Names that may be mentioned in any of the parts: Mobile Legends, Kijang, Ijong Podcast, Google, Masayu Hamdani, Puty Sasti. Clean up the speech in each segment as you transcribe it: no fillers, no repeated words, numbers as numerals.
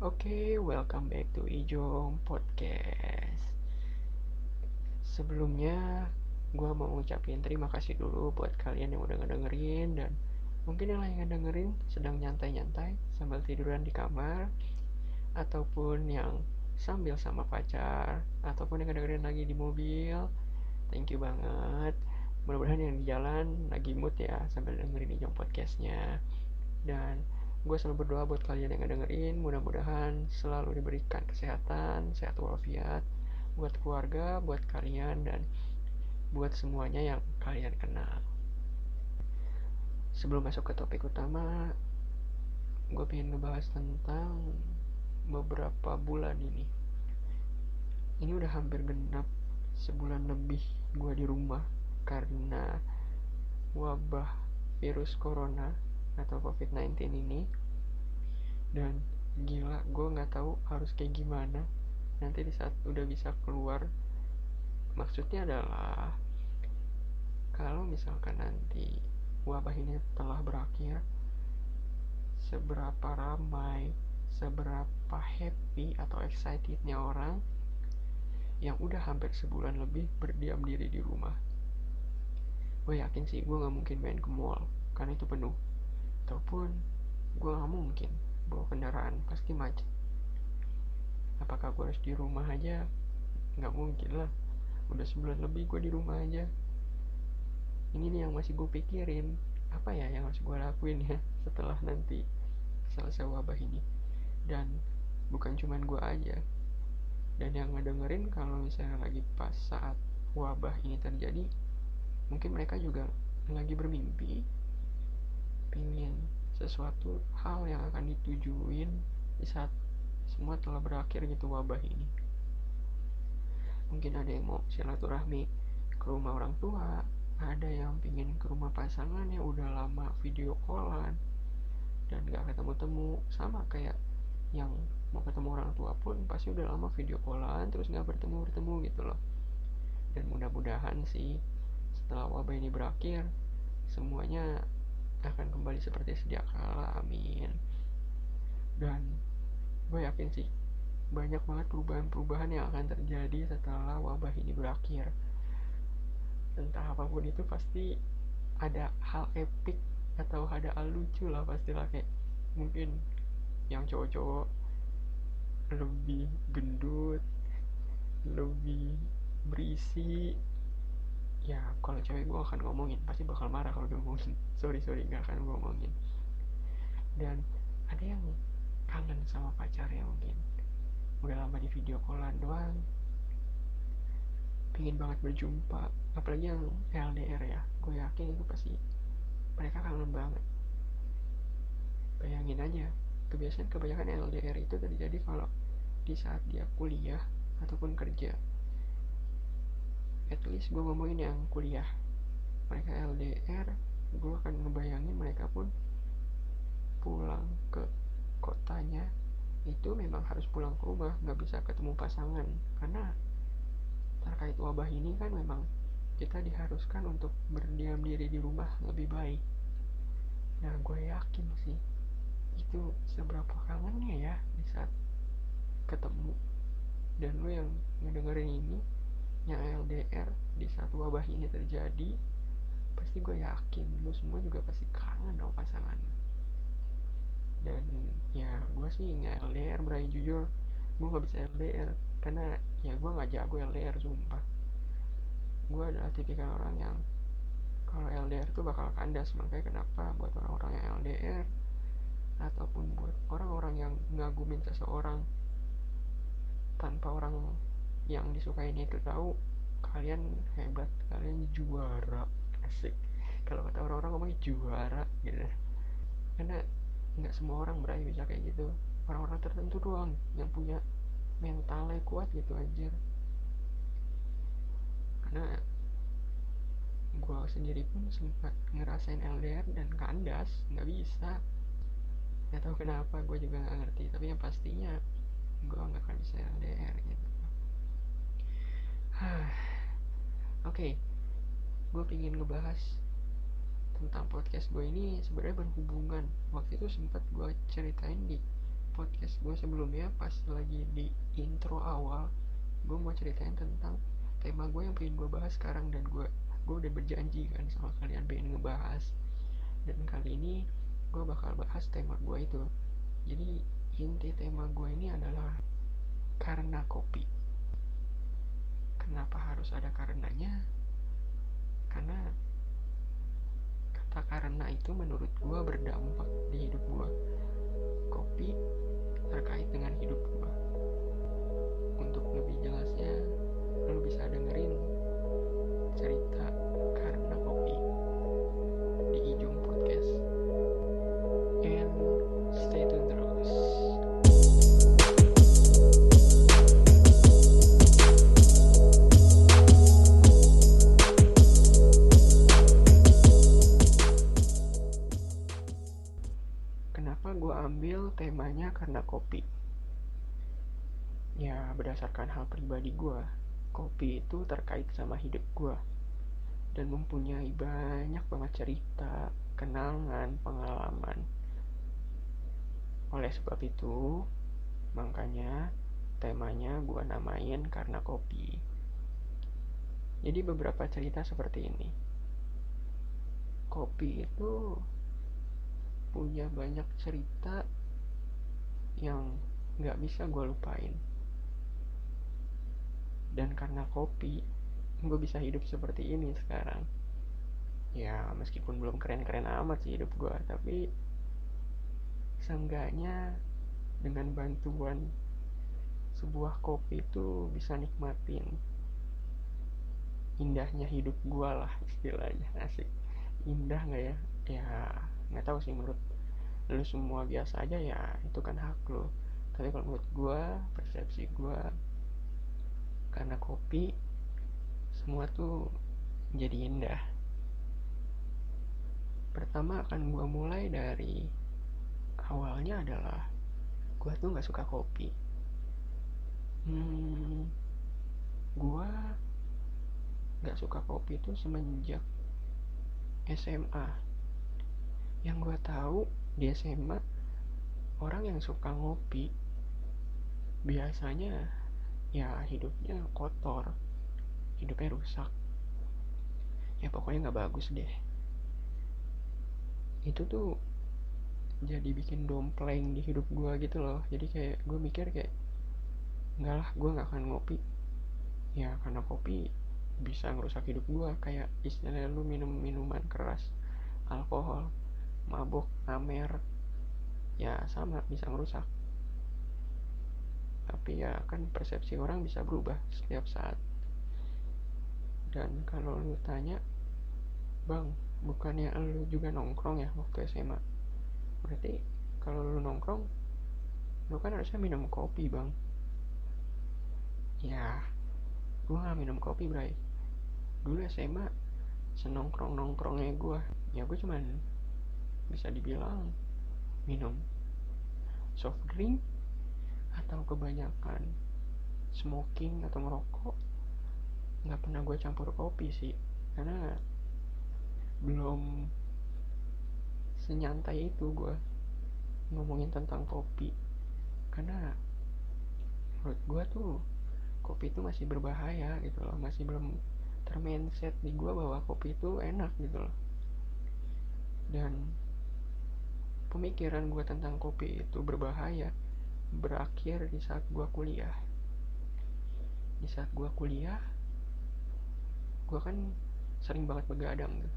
Oke, welcome back to Ijong Podcast. Sebelumnya, gue mau ngucapin terima kasih dulu buat kalian yang udah ngedengerin. Dan mungkin yang lagi ngedengerin sedang nyantai-nyantai sambil tiduran di kamar, ataupun yang sambil sama pacar, ataupun yang ngedengerin lagi di mobil. Thank you banget. Mudah-mudahan yang di jalan lagi mood ya sambil dengerin Ijong Podcastnya. Dan gue selalu berdoa buat kalian yang ngedengerin, mudah-mudahan selalu diberikan kesehatan, sehat walafiat, buat keluarga, buat kalian, dan buat semuanya yang kalian kenal. Sebelum masuk ke topik utama, gue pengen ngebahas tentang beberapa bulan ini. Ini udah hampir genap sebulan lebih gue di rumah karena wabah virus corona atau COVID-19 ini. Dan gila, gue gak tahu harus kayak gimana nanti di saat udah bisa keluar. Maksudnya adalah kalau misalkan nanti wabah ini telah berakhir, seberapa ramai, seberapa happy atau excitednya orang yang udah hampir sebulan lebih berdiam diri di rumah. Gue yakin sih gue gak mungkin main ke mall karena itu penuh, ataupun gue gak mungkin bawa kendaraan, pasti macet. Apakah gue harus di rumah aja? Gak mungkin lah, udah sebulan lebih gue di rumah aja. Ini nih yang masih gue pikirin, apa ya yang harus gue lakuin ya setelah nanti selesai wabah ini. Dan bukan cuman gue aja, dan yang ngedengerin kalau misalnya lagi pas saat wabah ini terjadi, mungkin mereka juga lagi bermimpi pingin sesuatu hal yang akan ditujuin di saat semua telah berakhir gitu wabah ini. Mungkin ada yang mau silaturahmi ke rumah orang tua, ada yang pingin ke rumah pasangannya udah lama video callan dan gak ketemu-temu. Sama kayak yang mau ketemu orang tua pun pasti udah lama video callan terus gak bertemu-bertemu gitu loh. Dan mudah-mudahan sih setelah wabah ini berakhir semuanya akan kembali seperti sedia kala, amin. Dan gue yakin sih banyak banget perubahan-perubahan yang akan terjadi setelah wabah ini berakhir. Entah apapun itu pasti ada hal epic atau ada hal lucu lah pastilah. Kayak mungkin yang cowok-cowok lebih gendut, lebih berisi. Ya kalau cewek gue akan ngomongin, pasti bakal marah kalau diomongin. Sorry gak akan gue ngomongin. Dan ada yang kangen sama pacarnya, mungkin udah lama di video callan doang, pingin banget berjumpa. Apalagi yang LDR ya, gue yakin itu pasti mereka kangen banget. Bayangin aja, kebanyakan LDR itu terjadi kalau di saat dia kuliah ataupun kerja. At least gue ngomongin yang kuliah. Mereka LDR, gue akan ngebayangin mereka pun pulang ke kotanya itu memang harus pulang ke rumah, gak bisa ketemu pasangan. Karena terkait wabah ini kan memang kita diharuskan untuk berdiam diri di rumah lebih baik. Nah gue yakin sih itu seberapa kangennya ya di saat ketemu. Dan lo yang ngedengerin ini yang LDR di saat wabah ini terjadi, pasti gue yakin lu semua juga pasti kangen dong pasangan. Dan ya gue sih gak LDR, berani jujur gue gak bisa LDR karena ya gue gak jago LDR, sumpah. Gue adalah tipikal orang yang kalau LDR tuh bakal kandas. Makanya kenapa buat orang-orang yang LDR ataupun buat orang-orang yang ngagumin seseorang tanpa orang yang disukain itu tahu, kalian hebat, kalian juara, asik. Kalau kata orang-orang ngomongnya juara gitu. Karena nggak semua orang berani bisa kayak gitu. Orang-orang tertentu doang yang punya mentalnya kuat gitu, anjir. Karena gue sendiri pun sempat ngerasain LDR dan kandas, nggak bisa. Nggak tahu kenapa, gue juga nggak ngerti. Tapi yang pastinya gue nggak akan bisa LDR gitu. Oke, gue pengen ngebahas tentang podcast gue ini. Sebenarnya berhubungan waktu itu sempat gue ceritain di podcast gue sebelumnya, pas lagi di intro awal, gue mau ceritain tentang tema gue yang pengen gue bahas sekarang. Dan gue udah berjanji kan sama kalian pengen ngebahas. Dan kali ini gue bakal bahas tema gue itu. Jadi inti tema gue ini adalah karena kopi. Kenapa harus ada karenanya? Karena kata karena itu menurut gue berdampak di hidup gue. Kopi terkait dengan hidup gue. Untuk lebih jelasnya, lo bisa dengerin cerita karena kopi di Ijong Podcast. And stay tuned terus. Kenapa gue ambil temanya karena kopi? Ya, berdasarkan hal pribadi gue, kopi itu terkait sama hidup gue dan mempunyai banyak banget cerita, kenangan, pengalaman. Oleh sebab itu, makanya temanya gue namain karena kopi. Jadi beberapa cerita seperti ini. Kopi itu punya banyak cerita yang gak bisa gue lupain. Dan karena kopi, gue bisa hidup seperti ini sekarang. Ya, meskipun belum keren-keren amat sih hidup gue, tapi seenggaknya dengan bantuan sebuah kopi itu bisa nikmatin indahnya hidup gue lah istilahnya. Asik. Indah gak ya? Ya, gak tahu sih, menurut lu semua biasa aja ya, itu kan hak lu. Tapi kalau menurut gue, persepsi gue, karena kopi semua tuh jadi indah. Pertama akan gue mulai dari awalnya adalah gue tuh nggak suka kopi. Gue nggak suka kopi tuh semenjak SMA. Yang gue tahu di SMA orang yang suka ngopi biasanya ya hidupnya kotor, hidupnya rusak, ya pokoknya gak bagus deh. Itu tuh jadi bikin dompleng di hidup gue gitu loh. Jadi kayak gue mikir kayak enggak lah, gue gak akan ngopi. Ya karena kopi bisa ngerusak hidup gue, kayak istilahnya lu minum minuman keras, alkohol, mabok, amer, ya sama bisa ngerusak. Tapi ya kan persepsi orang bisa berubah setiap saat. Dan kalau lu tanya, bang, bukannya lu juga nongkrong ya waktu SMA? Berarti kalau lu nongkrong, lu kan harusnya minum kopi bang. Ya, gua gak minum kopi bray. Dulu SMA senongkrong-nongkrongnya gua, ya gua cuman bisa dibilang minum soft drink atau kebanyakan smoking atau ngerokok. Nggak pernah gue campur kopi sih, karena belum senyantai itu gue ngomongin tentang kopi. Karena menurut gue tuh kopi itu masih berbahaya gitu loh, masih belum termindset di gue bahwa kopi itu enak gitu loh. Dan pemikiran gue tentang kopi itu berbahaya berakhir di saat gue kuliah. Di saat gue kuliah, gue kan sering banget begadang gitu.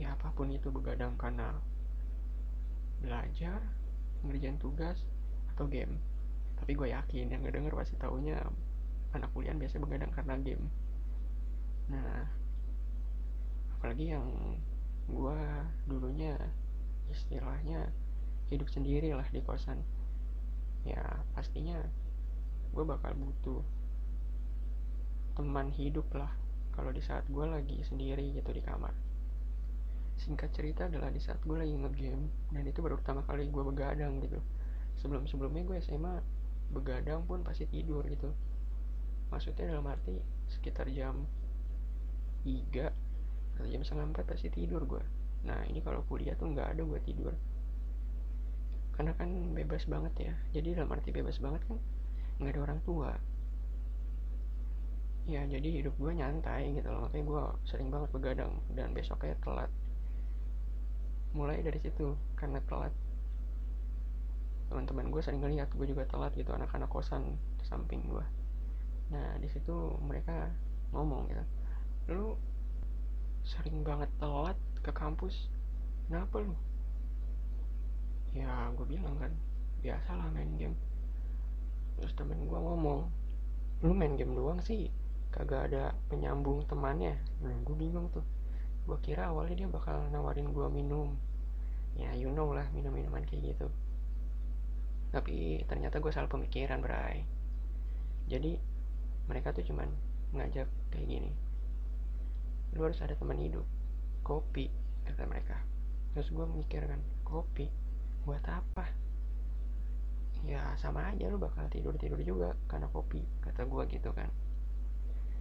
Ya apapun itu, begadang karena belajar, ngerjain tugas, atau game. Tapi gue yakin yang ngedenger pasti taunya anak kuliah biasanya begadang karena game. Nah, apalagi yang gue dulunya istilahnya hidup sendiri lah di kosan, ya pastinya gue bakal butuh teman hidup lah kalau di saat gue lagi sendiri gitu di kamar. Singkat cerita adalah di saat gue lagi nge-game, dan itu baru pertama kali gue begadang gitu. Sebelum-sebelumnya gue SMA begadang pun pasti tidur gitu. Maksudnya dalam arti sekitar jam 3 atau jam setengah 4 pasti tidur gue. Nah ini kalau kuliah tuh gak ada gue tidur. karena kan bebas banget ya. Jadi dalam arti bebas banget kan nggak ada orang tua ya, jadi hidup gue nyantai gitu loh. Makanya gue sering banget begadang dan besoknya telat. Mulai dari situ, karena telat teman-teman gue sering ngeliat gue juga telat gitu, anak-anak kosan samping gue. Nah di situ mereka ngomong gitu, lu sering banget telat ke kampus, kenapa lu? Ya gue bilang kan biasalah main game. Terus temen gue ngomong, lu main game doang sih, kagak ada penyambung temannya. Nah gue bingung tuh, gue kira awalnya dia bakal nawarin gue minum ya, you know lah, minum-minuman kayak gitu. Tapi ternyata gue salah pemikiran, bray. Jadi mereka tuh cuman ngajak kayak gini, lu harus ada teman hidup, kopi, kata mereka. Terus gue mikir kan, kopi buat apa? Ya sama aja lu bakal tidur-tidur juga karena kopi, kata gue gitu kan.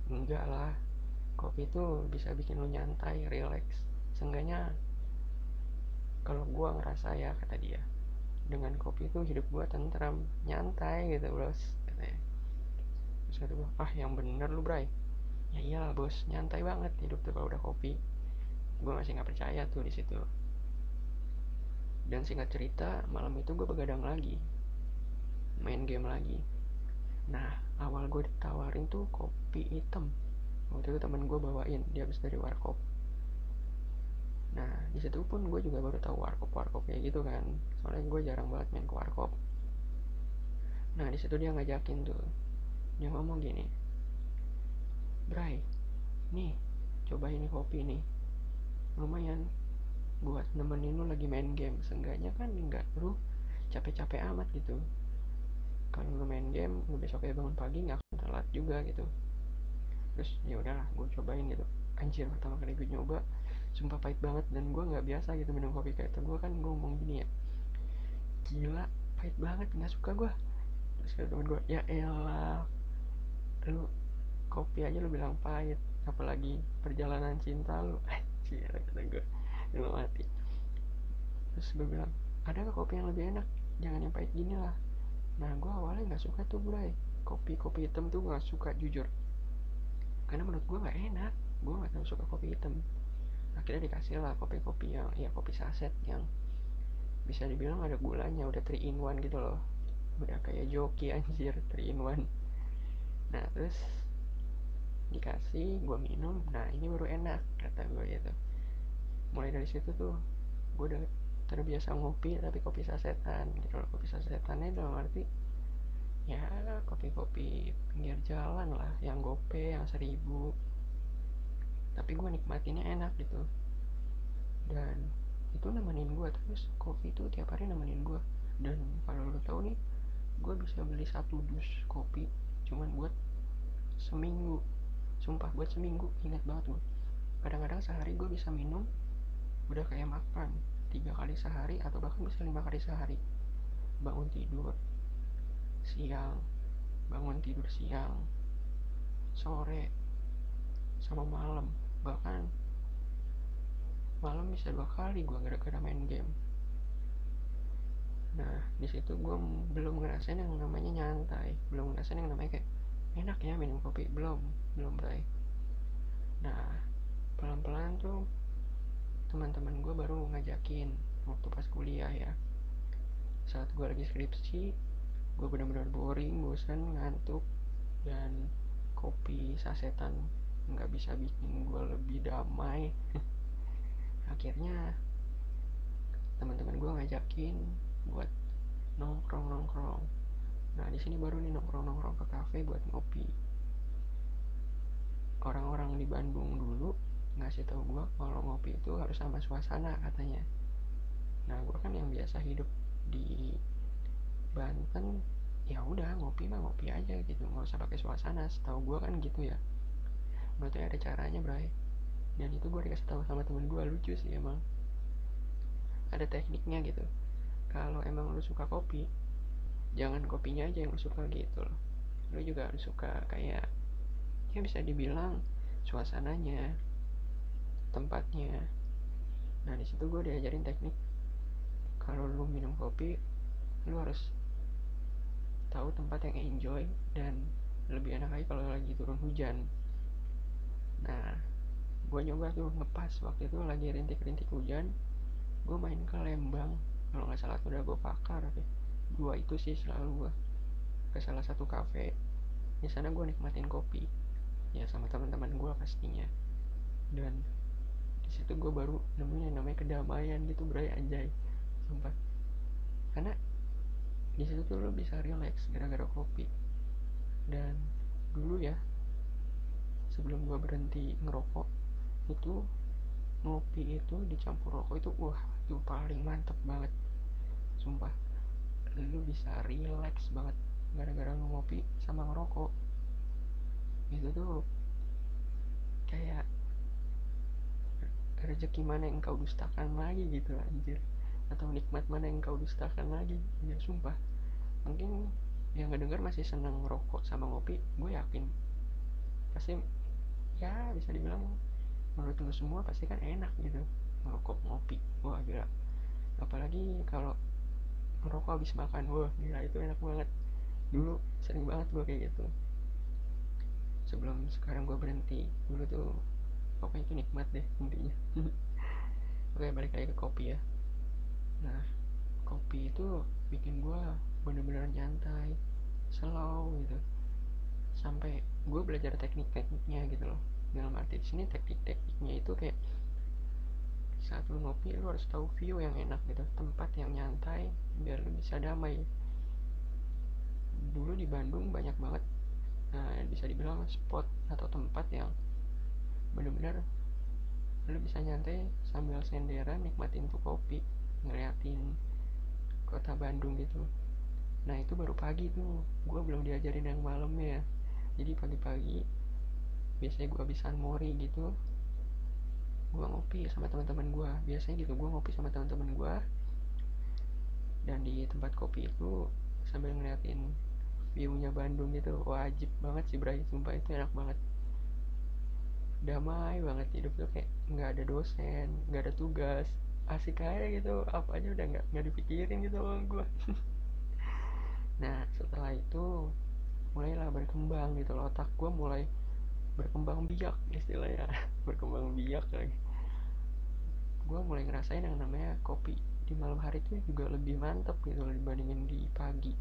Enggak lah, kopi itu bisa bikin lu nyantai, relax. Seenggaknya kalau gua ngerasa ya, kata dia, dengan kopi itu hidup gua tentram, nyantai gitu bos, katanya. Terus kata gua, ah yang bener lu bray. Ya iyalah bos, nyantai banget hidup tuh kalau udah kopi. Gua masih nggak percaya tuh di situ. Dan singkat cerita, malam itu gua begadang lagi, main game lagi. Nah awal gua ditawarin tuh kopi hitam. Waktu itu temen gue bawain, dia habis dari warkop. Nah disitu pun gue juga baru tahu warkop kayak gitu kan, soalnya gue jarang banget main ke warkop. Nah disitu dia ngajakin tuh, dia ngomong gini, bray, nih coba ini kopi nih, lumayan buat nemenin lu lagi main game. Seenggaknya kan nggak lu capek-capek amat gitu. Kalau lu main game, lu besoknya bangun pagi nggak akan telat juga gitu. Terus ya udahlah gue cobain gitu. Anjir, pertama kali gue nyoba sumpah pahit banget, dan gue nggak biasa gitu minum kopi kayak itu. Gue kan ngomong gini ya, gila pahit banget, nggak suka gue. Terus kata temen gue, ya elah lu kopi aja lu bilang pahit, apalagi perjalanan cinta lu. Anjir, kata gue dalam hati. Terus gue bilang, ada nggak kopi yang lebih enak, jangan yang pahit gini lah. Nah gue awalnya nggak suka tuh bray, kopi hitam tuh nggak suka jujur, karena menurut gue nggak enak. Gue nggak terlalu suka kopi hitam. Akhirnya dikasih lah kopi-kopi yang ya kopi saset yang bisa dibilang ada gulanya, udah 3-in-1 gitu loh, udah kayak joki anjir, 3-in-1. Nah terus dikasih, gue minum. Nah ini baru enak, kata gue gitu. Mulai dari situ tuh gue udah terbiasa ngopi, tapi kopi sasetan gitu loh. Kopi sasetannya dalam arti ya kopi-kopi pinggir jalan lah, yang gope, yang 1000. Tapi gue nikmatinnya enak gitu, dan itu nemenin gue terus. Kopi itu tiap hari nemenin gue. Dan kalau lo tau nih, gue bisa beli 1 dus kopi cuman buat seminggu. Sumpah buat seminggu, ingat banget gue. Kadang-kadang sehari gue bisa minum udah kayak makan 3 kali sehari, atau bahkan bisa 5 kali sehari. Bangun tidur siang, bangun tidur siang, sore, sama malam. Bahkan malam bisa 2 kali gue gara-gara main game. Nah di situ gue belum ngerasain yang namanya nyantai, belum ngerasain yang namanya kayak enak ya minum kopi, belum baik. Nah pelan-pelan tuh teman-teman gue baru ngajakin waktu pas kuliah ya, saat gue lagi skripsi. Gue benar-benar boring, bosan, ngantuk, dan kopi sasetan nggak bisa bikin gue lebih damai. Akhirnya teman-teman gue ngajakin buat nongkrong. Nah di sini baru nih nongkrong ke kafe buat ngopi. Orang-orang di Bandung dulu ngasih tahu gue kalau ngopi itu harus sama suasana, katanya. Nah gue kan yang biasa hidup di Banten, ya udah ngopi mah ngopi aja gitu, nggak usah pakai suasana. Setahu gue kan gitu ya, berarti ada caranya bray. Dan itu gue dikasih tahu sama temen gue, lucu sih emang. Ada tekniknya gitu. Kalau emang lu suka kopi, jangan kopinya aja yang lu suka gitu loh. Lu juga harus suka kayak, ya bisa dibilang suasananya, tempatnya. Nah di situ gue diajarin teknik, kalau lu minum kopi lu harus tahu tempat yang enjoy dan lebih enak lagi kalau lagi turun hujan. Nah, gue nyoba tuh ngepas waktu itu lagi rintik-rintik hujan, gue main ke Lembang kalau nggak salah tuh udah gue pakar ya. Dua itu sih selalu gue ke salah satu kafe. Di sana gue nikmatin kopi ya sama teman-teman gue pastinya, dan di situ gue baru nemuin yang namanya kedamaian gitu, bray, anjay, sumpah. Karena di situ tuh lo bisa relax gara-gara kopi. Dan dulu ya, sebelum gue berhenti ngerokok, itu ngopi itu dicampur rokok itu wah itu paling mantep banget, sumpah. Lo bisa relax banget gara-gara ngopi sama ngerokok. Itu tuh kayak rezeki mana yang kau dustakan lagi gitu, anjir, atau nikmat mana yang kau dustakan lagi ya, sumpah. Mungkin yang ngedengar masih seneng ngerokok sama ngopi, gue yakin pasti ya bisa dibilang menurut lo semua pasti kan enak gitu ngerokok ngopi. Wah gila, apalagi kalau ngerokok habis makan, wah gila itu enak banget. Dulu sering banget gue kayak gitu sebelum sekarang gue berhenti. Dulu tuh pokoknya itu nikmat deh intinya. Oke, balik lagi ke kopi ya. Nah, kopi itu bikin gue bener-bener nyantai, slow gitu, sampai gue belajar teknik-tekniknya gitu loh. Dalam arti disini teknik-tekniknya itu kayak saat lu ngopi lu harus tahu view yang enak gitu, tempat yang nyantai biar lu bisa damai. Dulu di Bandung banyak banget, nah, bisa dibilang spot atau tempat yang benar-benar lu bisa nyantai sambil senderan nikmatin tuh kopi, ngeliatin kota Bandung gitu. Nah itu baru pagi tuh, gue belum diajarin yang malamnya. Jadi pagi-pagi biasanya gue habisan mori gitu, gue ngopi sama teman-teman gue. Biasanya gitu gue ngopi sama teman-teman gue, dan di tempat kopi itu sambil ngeliatin view-nya Bandung gitu. Wajib banget sih, bray, sumpah itu enak banget, damai banget hidup tuh, kayak nggak ada dosen, nggak ada tugas, asik aja gitu, apa aja udah nggak dipikirin gitu loh gue. Nah setelah itu mulailah berkembang gitu loh, otak gue mulai berkembang biak istilahnya. Berkembang biak lagi, gue mulai ngerasain yang namanya kopi di malam hari itu juga lebih mantep gitu loh dibandingin di pagi.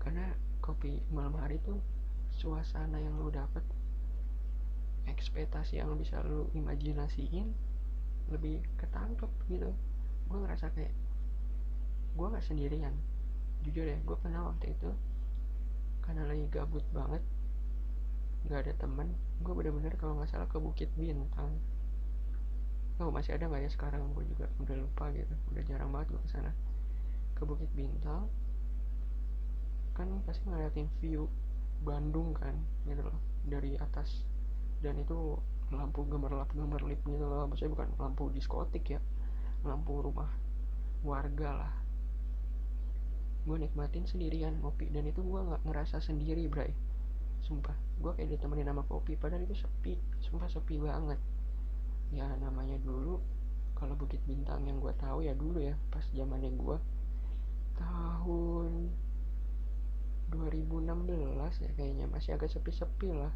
Karena kopi malam hari tuh suasana yang lo dapet, ekspektasi yang bisa lo imajinasiin lebih ketangkep gitu. Gue ngerasa kayak gue gak sendirian. Jujur ya, gue pernah waktu itu karena lagi gabut banget, gak ada temen, gue bener-bener kalau gak salah ke Bukit Bintang. Oh masih ada gak ya sekarang, gue juga udah lupa gitu, udah jarang banget gue kesana. Ke Bukit Bintang kan pasti ngeliatin view Bandung kan gitu loh dari atas, dan itu lampu gemerlap-gemerlip gitu loh. Maksudnya bukan lampu diskotik ya, lampu rumah warga lah. Gue nikmatin sendirian kopi, dan itu gue gak ngerasa sendiri, bray, sumpah. Gue kayak ditemenin sama kopi, padahal itu sepi, sumpah sepi banget. Ya namanya dulu, kalau Bukit Bintang yang gue tahu ya dulu ya, pas zamannya gue tahun 2016 ya kayaknya, masih agak sepi-sepi lah,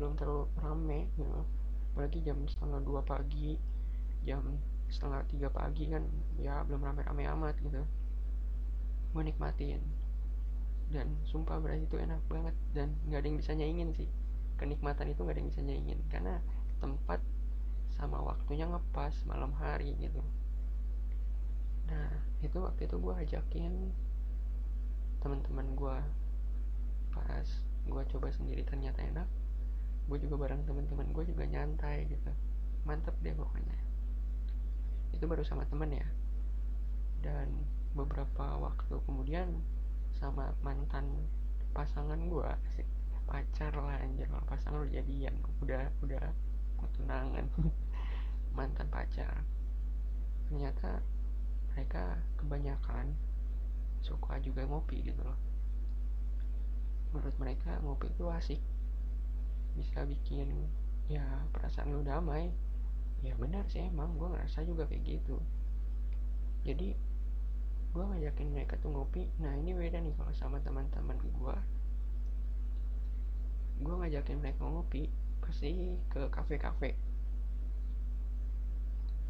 belum terlalu rame gitu. Apalagi jam 1:30 pagi, jam 1:30 pagi kan ya belum rame-rame amat gitu. Gue nikmatin, dan sumpah berarti itu enak banget, dan gak ada yang bisa nyaingin sih kenikmatan itu, gak ada yang bisa nyaingin karena tempat sama waktunya ngepas malam hari gitu. Nah itu waktu itu gue ajakin teman-teman gue, pas gue coba sendiri ternyata enak, gue juga bareng teman-teman gue juga nyantai gitu, mantep deh pokoknya. Itu baru sama temen ya, dan beberapa waktu kemudian sama mantan pasangan gue, pacar lah anjir, kalau pasangan udah jadian, udah tunangan. Mantan pacar, ternyata mereka kebanyakan suka juga ngopi gitu loh. Menurut mereka ngopi itu asik, bisa bikin ya perasaan lu damai. Ya benar sih, emang gue ngerasa juga kayak gitu. Jadi gue ngajakin mereka tuh ngopi. Nah ini beda nih kalau sama teman-teman gue ngajakin mereka ngopi pasti ke kafe-kafe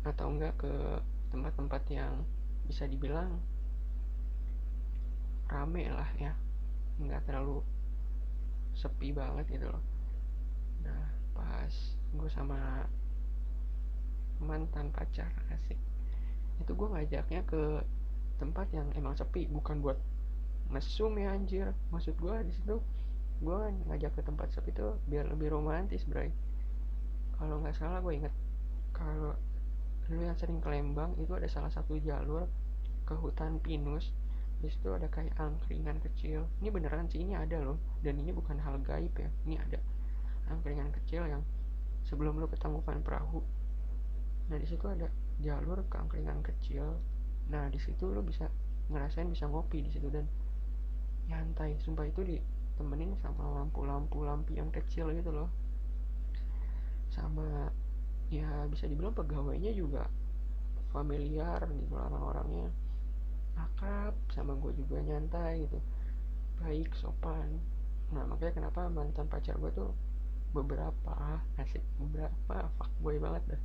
atau enggak ke tempat-tempat yang bisa dibilang rame lah ya, enggak terlalu sepi banget gitu loh. Nah pas gue sama mantan pacar asik itu gue ngajaknya ke tempat yang emang sepi, bukan buat mesum ya anjir. Maksud gue di situ gue ngajak ke tempat sepi tuh biar lebih romantis, bray. Kalau nggak salah gue inget kalau lu yang sering ke Lembang itu ada salah satu jalur ke hutan pinus. Di situ ada kayak angkringan kecil. Ini beneran sih, ini ada loh. Dan ini bukan hal gaib ya. Ini ada angkringan kecil yang sebelum lu ke Tangkuban Perahu. Nah di situ ada jalur ke angkringan kecil. Nah di situ lu bisa ngerasain bisa ngopi di situ dan nyantai. Sumpah itu ditemenin sama lampu-lampu yang kecil gitu loh. Sama ya bisa dibilang pegawainya juga familiar gitu, orang-orangnya akrab sama gue juga, nyantai gitu, baik, sopan. Nah makanya kenapa mantan pacar gue tuh beberapa fuckboy banget dah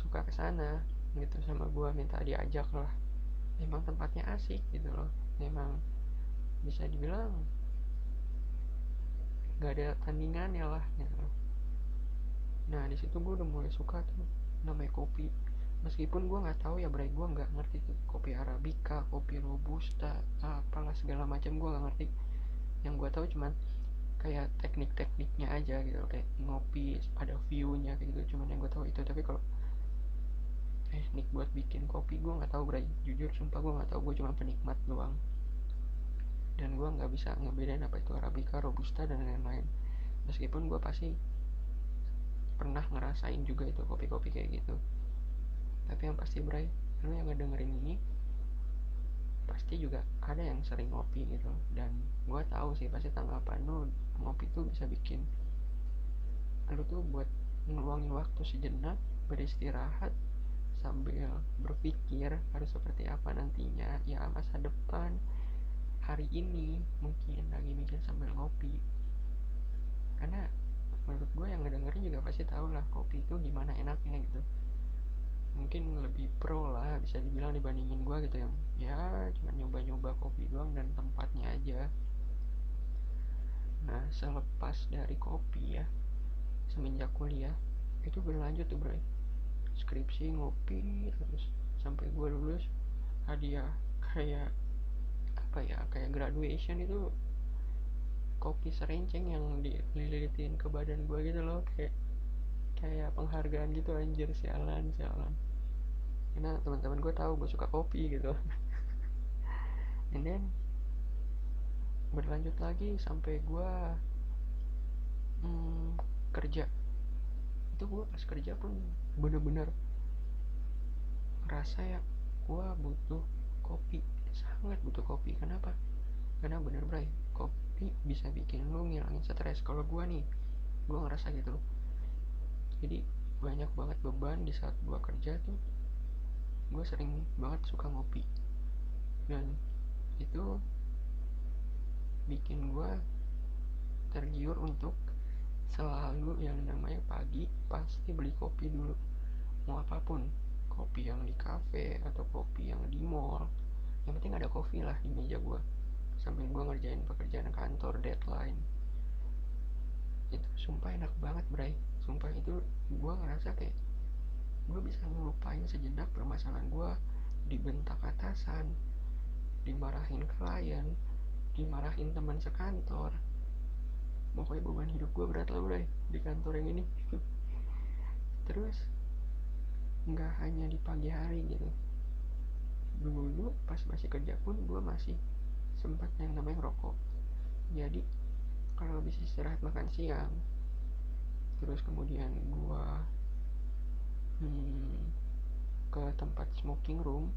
suka kesana gitu sama gue, minta diajak lah. Memang tempatnya asik gitu loh, memang bisa dibilang nggak ada tandingannya lah gitu. Nah di situ gue udah mulai suka tuh namanya kopi, meskipun gue nggak tahu ya bray, gue nggak ngerti tuh kopi arabica, kopi robusta, apalah segala macam gue nggak ngerti. Yang gue tahu cuman kayak teknik-tekniknya aja gitu, kayak ngopi ada viewnya kayak gitu, cuman yang gue tahu itu. Tapi kalau teknik buat bikin kopi gue nggak tahu bray, jujur sumpah gue nggak tahu, gue cuma penikmat doang. Dan gue nggak bisa ngebedain apa itu arabica, robusta dan lain-lain. Meskipun gue pasti pernah ngerasain juga itu kopi-kopi kayak gitu. Tapi yang pasti bray, lu yang ngedengerin ini pasti juga ada yang sering ngopi gitu. Dan gue tahu sih pasti tanggapan lu ngopi tuh bisa bikin lu tuh buat ngeluangin waktu sejenak, beristirahat sambil berpikir harus seperti apa nantinya, ya masa depan. Hari ini mungkin lagi mikir sambil ngopi, karena menurut gue yang ngedengerin juga pasti tahu lah kopi itu gimana enaknya gitu. Mungkin lebih pro lah bisa dibilang dibandingin gue gitu, yang ya cuma nyoba-nyoba kopi doang dan tempatnya aja. Nah selepas dari kopi ya, semenjak kuliah itu berlanjut tuh bro, skripsi ngopi terus sampai gue lulus. Hadiah kayak apa ya, kayak graduation itu kopi serenceng yang dililitin ke badan gue gitu loh, kayak penghargaan gitu anjir, sialan. Karena teman-teman gue tahu gue suka kopi gitu. And then berlanjut lagi sampai gue kerja. Itu gue pas kerja pun bener-bener ngerasa ya gue butuh kopi, sangat butuh kopi. Kenapa? Karena bener bray, kopi bisa bikin lu ngilangin stres. Kalau gue nih, gue ngerasa gitu loh. Jadi banyak banget beban di saat gue kerja tuh, gue sering banget suka ngopi. Dan itu bikin gue tergiur untuk selalu yang namanya pagi pasti beli kopi dulu. Mau apapun, kopi yang di kafe atau kopi yang di mall, yang penting ada kopi lah di meja gue sambil gue ngerjain pekerjaan kantor, deadline. Itu sumpah enak banget bray, sumpah itu gue ngerasa kayak gue bisa ngelupain sejenak permasalahan gue, dibentak atasan, dimarahin klien, dimarahin teman sekantor. Pokoknya beban hidup gue berat lah bray di kantor yang ini. Terus nggak hanya di pagi hari gitu, dulu pas masih kerja pun gue masih sempat yang namanya ngerokok. Jadi kalau habis istirahat makan siang, terus kemudian gue ke tempat smoking room,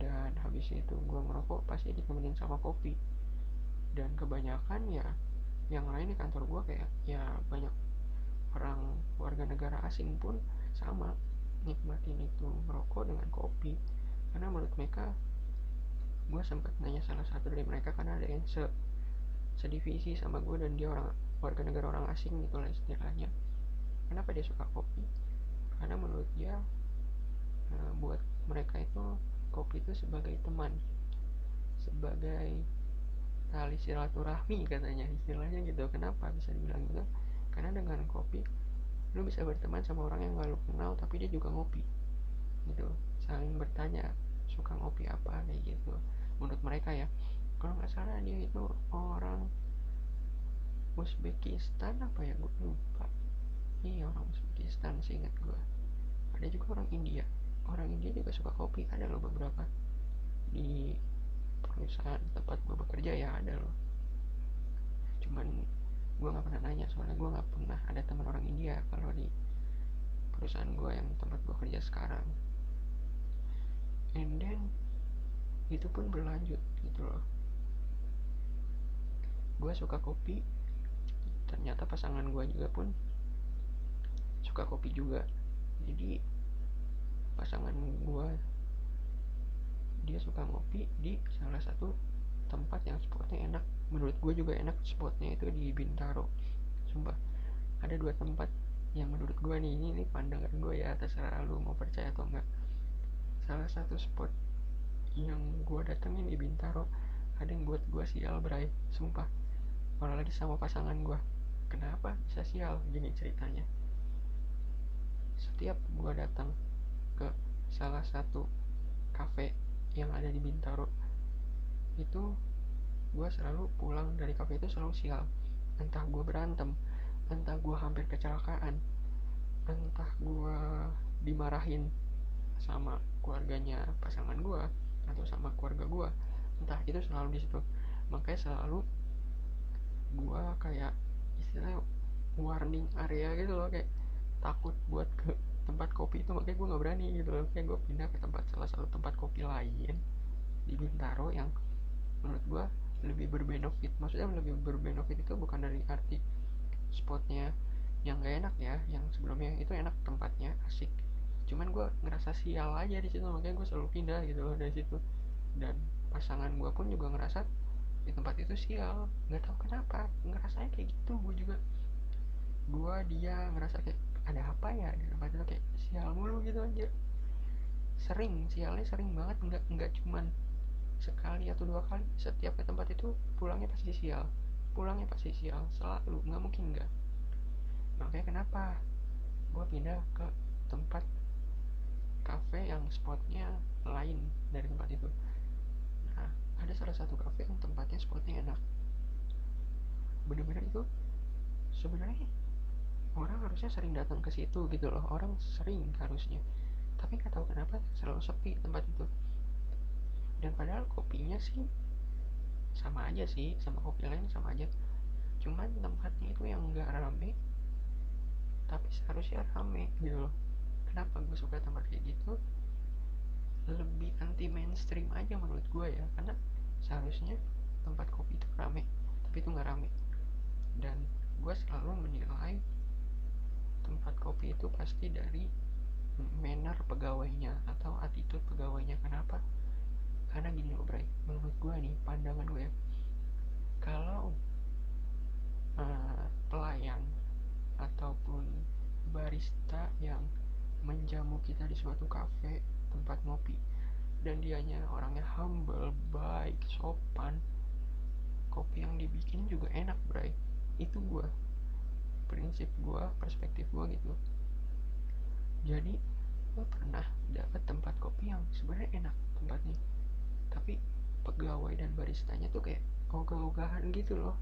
dan habis itu gue ngerokok pasti ditemenin sama kopi. Dan kebanyakan ya yang lain di kantor gue kayak ya banyak orang warga negara asing pun sama nikmatin itu ngerokok dengan kopi. Karena menurut mereka Gue sempat nanya salah satu dari mereka karena ada yang sedivisi sama gue dan dia orang warga negara orang asing gitu lah istilahnya. Kenapa dia suka kopi? Karena menurut dia buat mereka itu kopi itu sebagai teman, sebagai tali silaturahmi katanya, istilahnya gitu. Kenapa bisa dibilang gitu? Karena dengan kopi lu bisa berteman sama orang yang gak lu kenal tapi dia juga ngopi gitu, saling bertanya suka ngopi apa kayak gitu menurut mereka ya. Kalau nggak salah dia itu orang Uzbekistan apa ya, gue lupa. Iya, orang Uzbekistan seingat gue. Ada juga orang India. Orang India juga suka kopi, ada loh beberapa di perusahaan tempat gue bekerja ya, ada loh. Cuman gue nggak pernah nanya soalnya gue nggak pernah ada teman orang India kalau di perusahaan gue yang tempat gue kerja sekarang. And then itu pun berlanjut gitu loh. Gue suka kopi, ternyata pasangan gue juga pun suka kopi juga. Jadi pasangan gue dia suka ngopi di salah satu tempat yang spotnya enak, menurut gue juga enak spotnya itu di Bintaro. Sumpah ada dua tempat yang menurut gue nih, ini pandangan gue ya, terserah lu mau percaya atau enggak. Salah satu spot yang gue datengin di Bintaro ada yang buat gue sial bray, sumpah, orang lagi sama pasangan gue. Kenapa bisa sial? Gini ceritanya, setiap gue datang ke salah satu kafe yang ada di Bintaro itu, gue selalu pulang dari kafe itu selalu sial. Entah gue berantem, entah gue hampir kecelakaan, entah gue dimarahin sama keluarganya pasangan gue atau sama keluarga gue, entah itu selalu di situ. Makanya selalu gue kayak istilahnya warning area gitu loh, kayak takut buat ke tempat kopi itu, makanya gue nggak berani gitu loh. Kayak gue pindah ke tempat salah satu tempat kopi lain di Bintaro yang menurut gue lebih berbenefit. Maksudnya lebih berbenefit itu bukan dari arti spotnya yang gak enak ya, yang sebelumnya itu enak tempatnya, asik. Cuman gue ngerasa sial aja di situ, makanya gue selalu pindah gitu loh dari situ. Dan pasangan gue pun juga ngerasa di tempat itu sial, nggak tahu kenapa ngerasanya kayak gitu. Gue juga, gue dia ngerasa kayak ada apa ya di tempat itu, kayak sial mulu gitu aja. Sering, sialnya sering banget, nggak cuman sekali atau dua kali. Setiap ke tempat itu pulangnya pasti sial, selalu, nggak mungkin nggak. Makanya kenapa gue pindah ke tempat kafe yang spotnya lain dari tempat itu. Nah, ada salah satu kafe yang tempatnya spotnya enak, bener-bener itu sebenarnya orang harusnya sering datang ke situ gitu loh, orang sering harusnya, tapi nggak tahu kenapa selalu sepi tempat itu. Dan padahal kopinya sih sama aja sih, sama kopi lain sama aja, cuman tempatnya itu yang nggak rame, tapi seharusnya rame gitu loh. Kenapa gue suka tempat kayak gitu? Lebih anti mainstream aja menurut gue ya, karena seharusnya tempat kopi itu rame, tapi itu nggak rame. Dan gue selalu menilai tempat kopi itu pasti dari manner pegawainya atau attitude pegawainya. Kenapa? Karena gini loh bray, menurut gue nih, pandangan gue ya, kalau pelayan ataupun barista yang menjamu kita di suatu kafe tempat ngopi dan dianya orangnya humble, baik, sopan, kopi yang dibikin juga enak bray. Itu gue, prinsip gue, perspektif gue gitu. Jadi gue pernah dapat tempat kopi yang sebenarnya enak tempatnya, tapi pegawai dan baristanya tuh kayak ogah-ogahan gitu loh,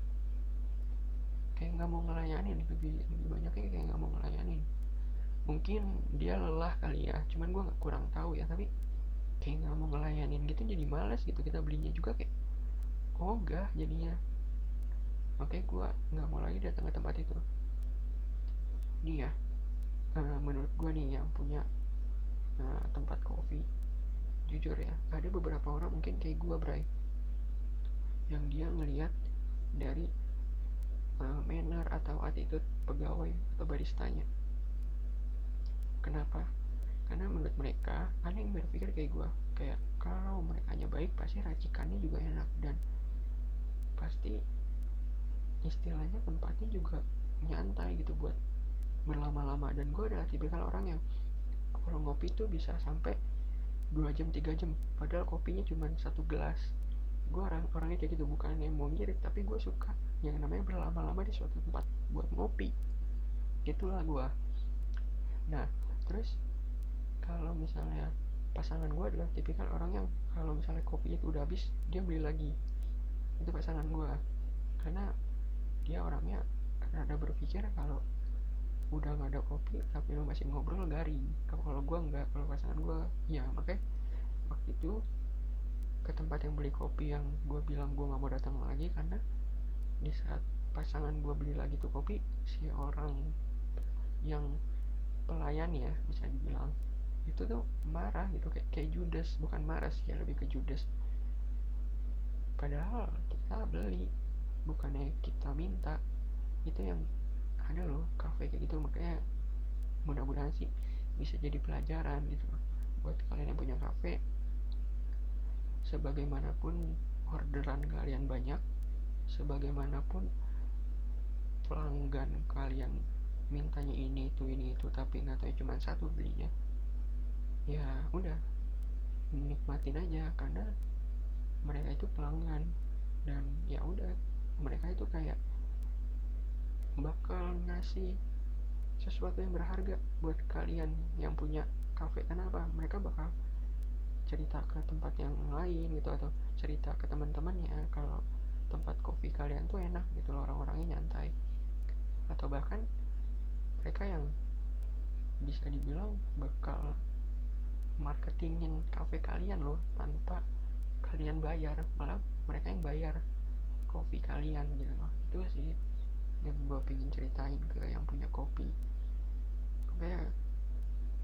kayak nggak mau ngelayanin. Lebih banyaknya kayak nggak mau ngelayanin. Mungkin dia lelah kali ya, cuman gue nggak kurang tahu ya, tapi kayak nggak mau ngelayanin gitu, jadi malas gitu. Kita belinya juga kayak ogah jadinya. Makanya gue nggak mau lagi datang ke tempat itu. Nih ya, menurut gue nih yang punya tempat kopi, jujur ya, ada beberapa orang mungkin kayak gue bray, yang dia ngelihat dari manner atau attitude pegawai atau baristanya. Kenapa? Karena menurut mereka ada yang berpikir kayak gue, kayak kalau merekanya baik pasti racikannya juga enak dan pasti istilahnya tempatnya juga nyantai gitu buat berlama-lama. Dan gue adalah tipikal orang yang kalau ngopi tuh bisa sampai 2 jam 3 jam padahal kopinya cuma 1 gelas. Gue orangnya kayak gitu, bukan yang mau ngirit, tapi gue suka yang namanya berlama-lama di suatu tempat buat ngopi, gitulah gue. Nah terus kalau misalnya pasangan gue adalah tipikal orang yang kalau misalnya kopinya itu udah habis dia beli lagi, itu pasangan gue, karena dia orangnya rada berpikir kalau udah nggak ada kopi tapi lo masih ngobrol garing. Kalau gue nggak, kalau pasangan gue ya. Makanya waktu itu ke tempat yang beli kopi yang gue bilang gue nggak mau datang lagi, karena di saat pasangan gue beli lagi tuh kopi, si orang yang pelayan ya bisa dibilang itu tuh marah gitu, kayak judes, bukan marah sih ya, lebih ke judes. Padahal kita beli, bukannya kita minta. Itu yang ada loh kafe kayak gitu. Makanya mudah-mudahan sih bisa jadi pelajaran gitu buat kalian yang punya kafe. Sebagaimanapun orderan kalian banyak, sebagaimanapun pelanggan kalian mintanya ini itu tapi nggak tahu cuma satu belinya, ya udah nikmatin aja karena mereka itu pelanggan. Dan ya udah, mereka itu kayak bakal ngasih sesuatu yang berharga buat kalian yang punya kafe. Kenapa? Mereka bakal cerita ke tempat yang lain gitu, atau cerita ke teman-temannya kalau tempat kopi kalian tuh enak gitu loh, orang-orangnya nyantai. Atau bahkan mereka yang bisa dibilang bakal marketingin kafe kalian loh tanpa kalian bayar, malah mereka yang bayar kopi kalian gitu loh. Itu sih yang gue pengen ceritain ke yang punya kopi. Kayak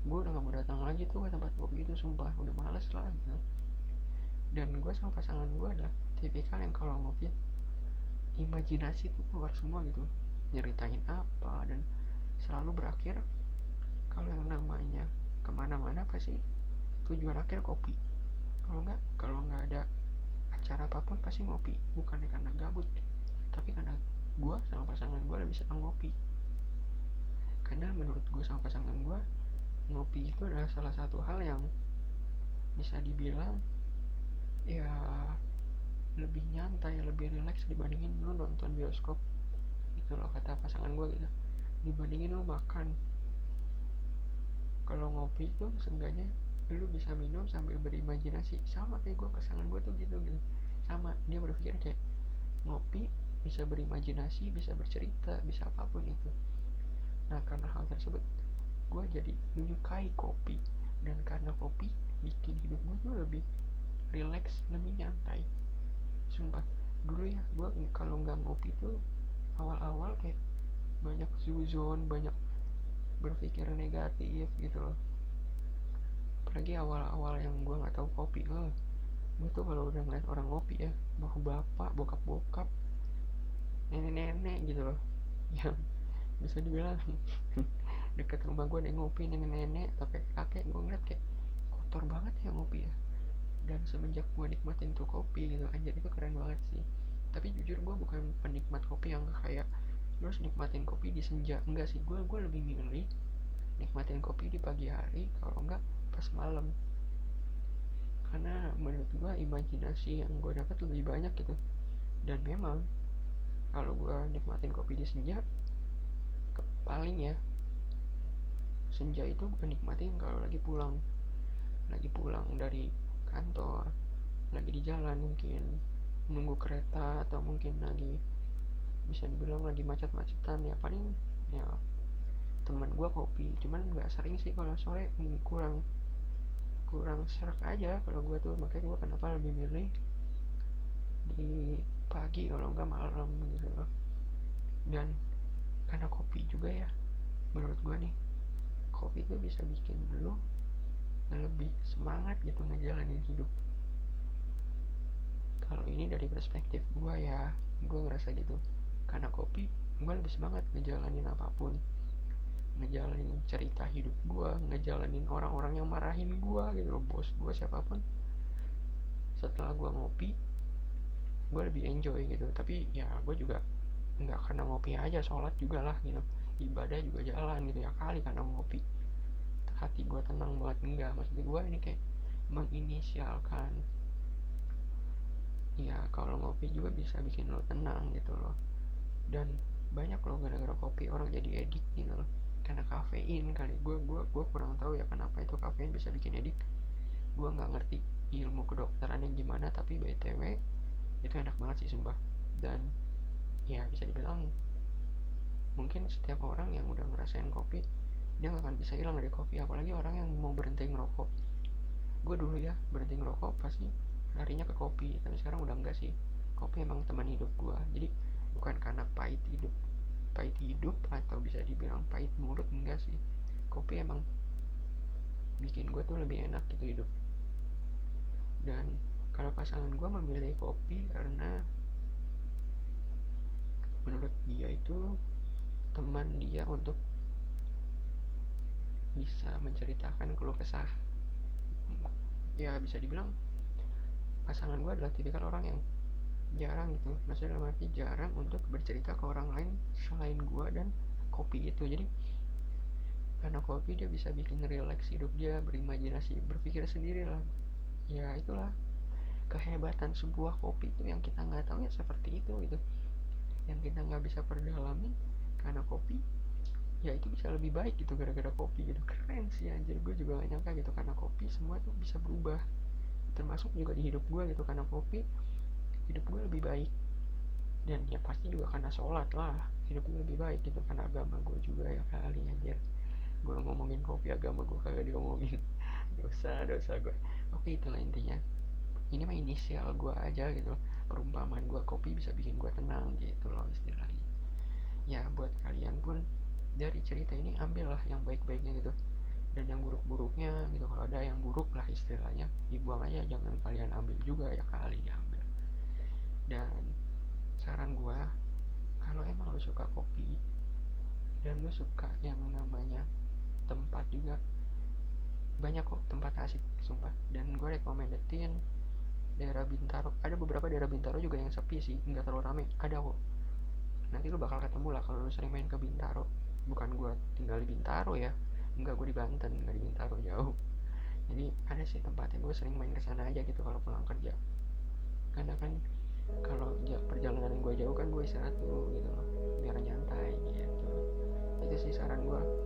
gue udah gak mau datang lagi tuh ke tempat kopi itu, sumpah udah males lah gitu. Dan gue sama pasangan gue adalah tipikal yang kalau ngopi imajinasi tuh keluar semua gitu, nyeritain apa, dan selalu berakhir kalau yang namanya kemana-mana pasti tujuan akhir kopi. Kalau nggak ada acara apapun pasti ngopi, bukannya karena gabut tapi karena gue sama pasangan gue lebih senang ngopi. Karena menurut gue sama pasangan gue, ngopi itu adalah salah satu hal yang bisa dibilang ya lebih nyantai, lebih relax dibandingin lo nonton bioskop gitu loh, kata pasangan gue gitu. Dibandingin lo makan, kalau ngopi itu seenggaknya lo bisa minum sambil berimajinasi. Sama kayak gue, pasangan gue tuh gitu sama, dia berpikir kayak ngopi bisa berimajinasi, bisa bercerita, bisa apapun itu. Nah karena hal tersebut gue jadi menyukai kopi, dan karena kopi bikin hidup gue tuh lebih relax, lebih nyantai. Sumpah dulu ya gue kalau nggak ngopi tuh awal-awal kayak banyak suzon, banyak berpikir negatif gitu loh. Apalagi awal-awal yang gue nggak tahu kopi, gue tuh kalau udah ngeliat orang ngopi ya, bapak, bokap, nenek gitu loh, yang bisa dibilang deket rumah gue ada ngopi nenek tapi kakek, gue ngeliat kayak kotor banget ya ngopi ya. Dan semenjak gue nikmatin tuh kopi gitu, anjir itu keren banget sih. Tapi jujur gue bukan penikmat kopi yang kayak terus nikmatin kopi di senja, enggak sih. Gue lebih milih nikmatin kopi di pagi hari kalau enggak pas malam, karena menurut gue imajinasi yang gue dapat lebih banyak gitu. Dan memang kalau gue nikmatin kopi di senja, paling ya senja itu gue nikmatin kalau lagi pulang dari kantor, lagi di jalan, mungkin nunggu kereta, atau mungkin lagi bisa dibilang lagi macet-macetan ya, paling ya teman gue kopi. Cuman nggak sering sih kalau sore, kurang serak aja kalau gue tuh. Makanya gue kenapa lebih milih di pagi kalau enggak malam gitu loh. Dan karena kopi juga ya, menurut gue nih kopi itu bisa bikin lo lebih semangat gitu ngejalanin hidup. Kalau ini dari perspektif gue ya, gue ngerasa gitu, karena kopi gue lebih semangat ngejalanin apapun, ngejalanin cerita hidup gue, ngejalanin orang-orang yang marahin gue gitu loh, bos gue siapapun setelah gue ngopi gue lebih enjoy gitu. Tapi ya gue juga nggak karena ngopi aja, sholat juga lah gitu, ibadah juga jalan gitu ya kali karena ngopi hati gue tenang banget, enggak, maksud gue ini kayak menginisialkan ya kalau ngopi juga bisa bikin lo tenang gitu loh. Dan banyak lo gara-gara kopi orang jadi edik gitu loh, karena kafein kali. Gue kurang tahu ya kenapa itu kafein bisa bikin edik, gue nggak ngerti ilmu kedokterannya gimana, tapi BTW itu enak banget sih sumpah. Dan ya bisa dibilang mungkin setiap orang yang udah ngerasain kopi dia gak akan bisa hilang dari kopi, apalagi orang yang mau berhenti ngerokok. Gue dulu ya berhenti ngerokok pasti larinya ke kopi, tapi sekarang udah enggak sih. Kopi emang teman hidup gue, jadi bukan karena pahit hidup atau bisa dibilang pahit mulut, enggak sih. Kopi emang bikin gue tuh lebih enak gitu hidup. Dan kalau pasangan gue memilih kopi karena menurut dia itu teman dia untuk bisa menceritakan keluh kesah. Ya bisa dibilang pasangan gue adalah tipikal orang yang jarang gitu, maksudnya dalam arti jarang untuk bercerita ke orang lain selain gue dan kopi itu. Jadi karena kopi dia bisa bikin relax hidup dia, berimajinasi, berpikir sendiri lah. Ya itulah kehebatan sebuah kopi itu, yang kita nggak tahu ya seperti itu gitu, yang kita nggak bisa perdalami karena kopi ya itu bisa lebih baik gitu gara-gara kopi gitu. Keren sih anjir, gue juga gak nyangka gitu karena kopi semua tuh bisa berubah, termasuk juga di hidup gue gitu. Karena kopi hidup gue lebih baik, dan ya pasti juga karena sholat lah hidup gue lebih baik gitu, karena agama gue juga ya kali anjir. Gue ngomongin kopi, agama gue kagak diomongin, dosa gue. Oke, itulah intinya, ini mah inisial gue aja gitu, perumpamaan gue kopi bisa bikin gue tenang gitu loh istilahnya. Ya buat kalian pun dari cerita ini ambillah yang baik-baiknya gitu, dan yang buruk-buruknya gitu kalau ada yang buruk lah istilahnya dibuang aja, jangan kalian ambil juga ya kali ambil. Dan saran gue, kalau emang lo suka kopi dan lo suka yang namanya tempat juga, banyak kok tempat asik sumpah. Dan gue rekomendetin daerah Bintaro, ada beberapa daerah Bintaro juga yang sepi sih, nggak terlalu rame, ada kok, nanti lo bakal ketemu lah kalau lo sering main ke Bintaro. Bukan gue tinggal di Bintaro ya, enggak, gue di Banten, enggak di Bintaro jauh. Jadi ada sih tempatnya, gue sering main kesana aja gitu kalau pulang kerja, karena kan kalau perjalanan gue jauh kan gue istirahat dulu gitu loh biar nyantai gitu. Itu sih saran gue.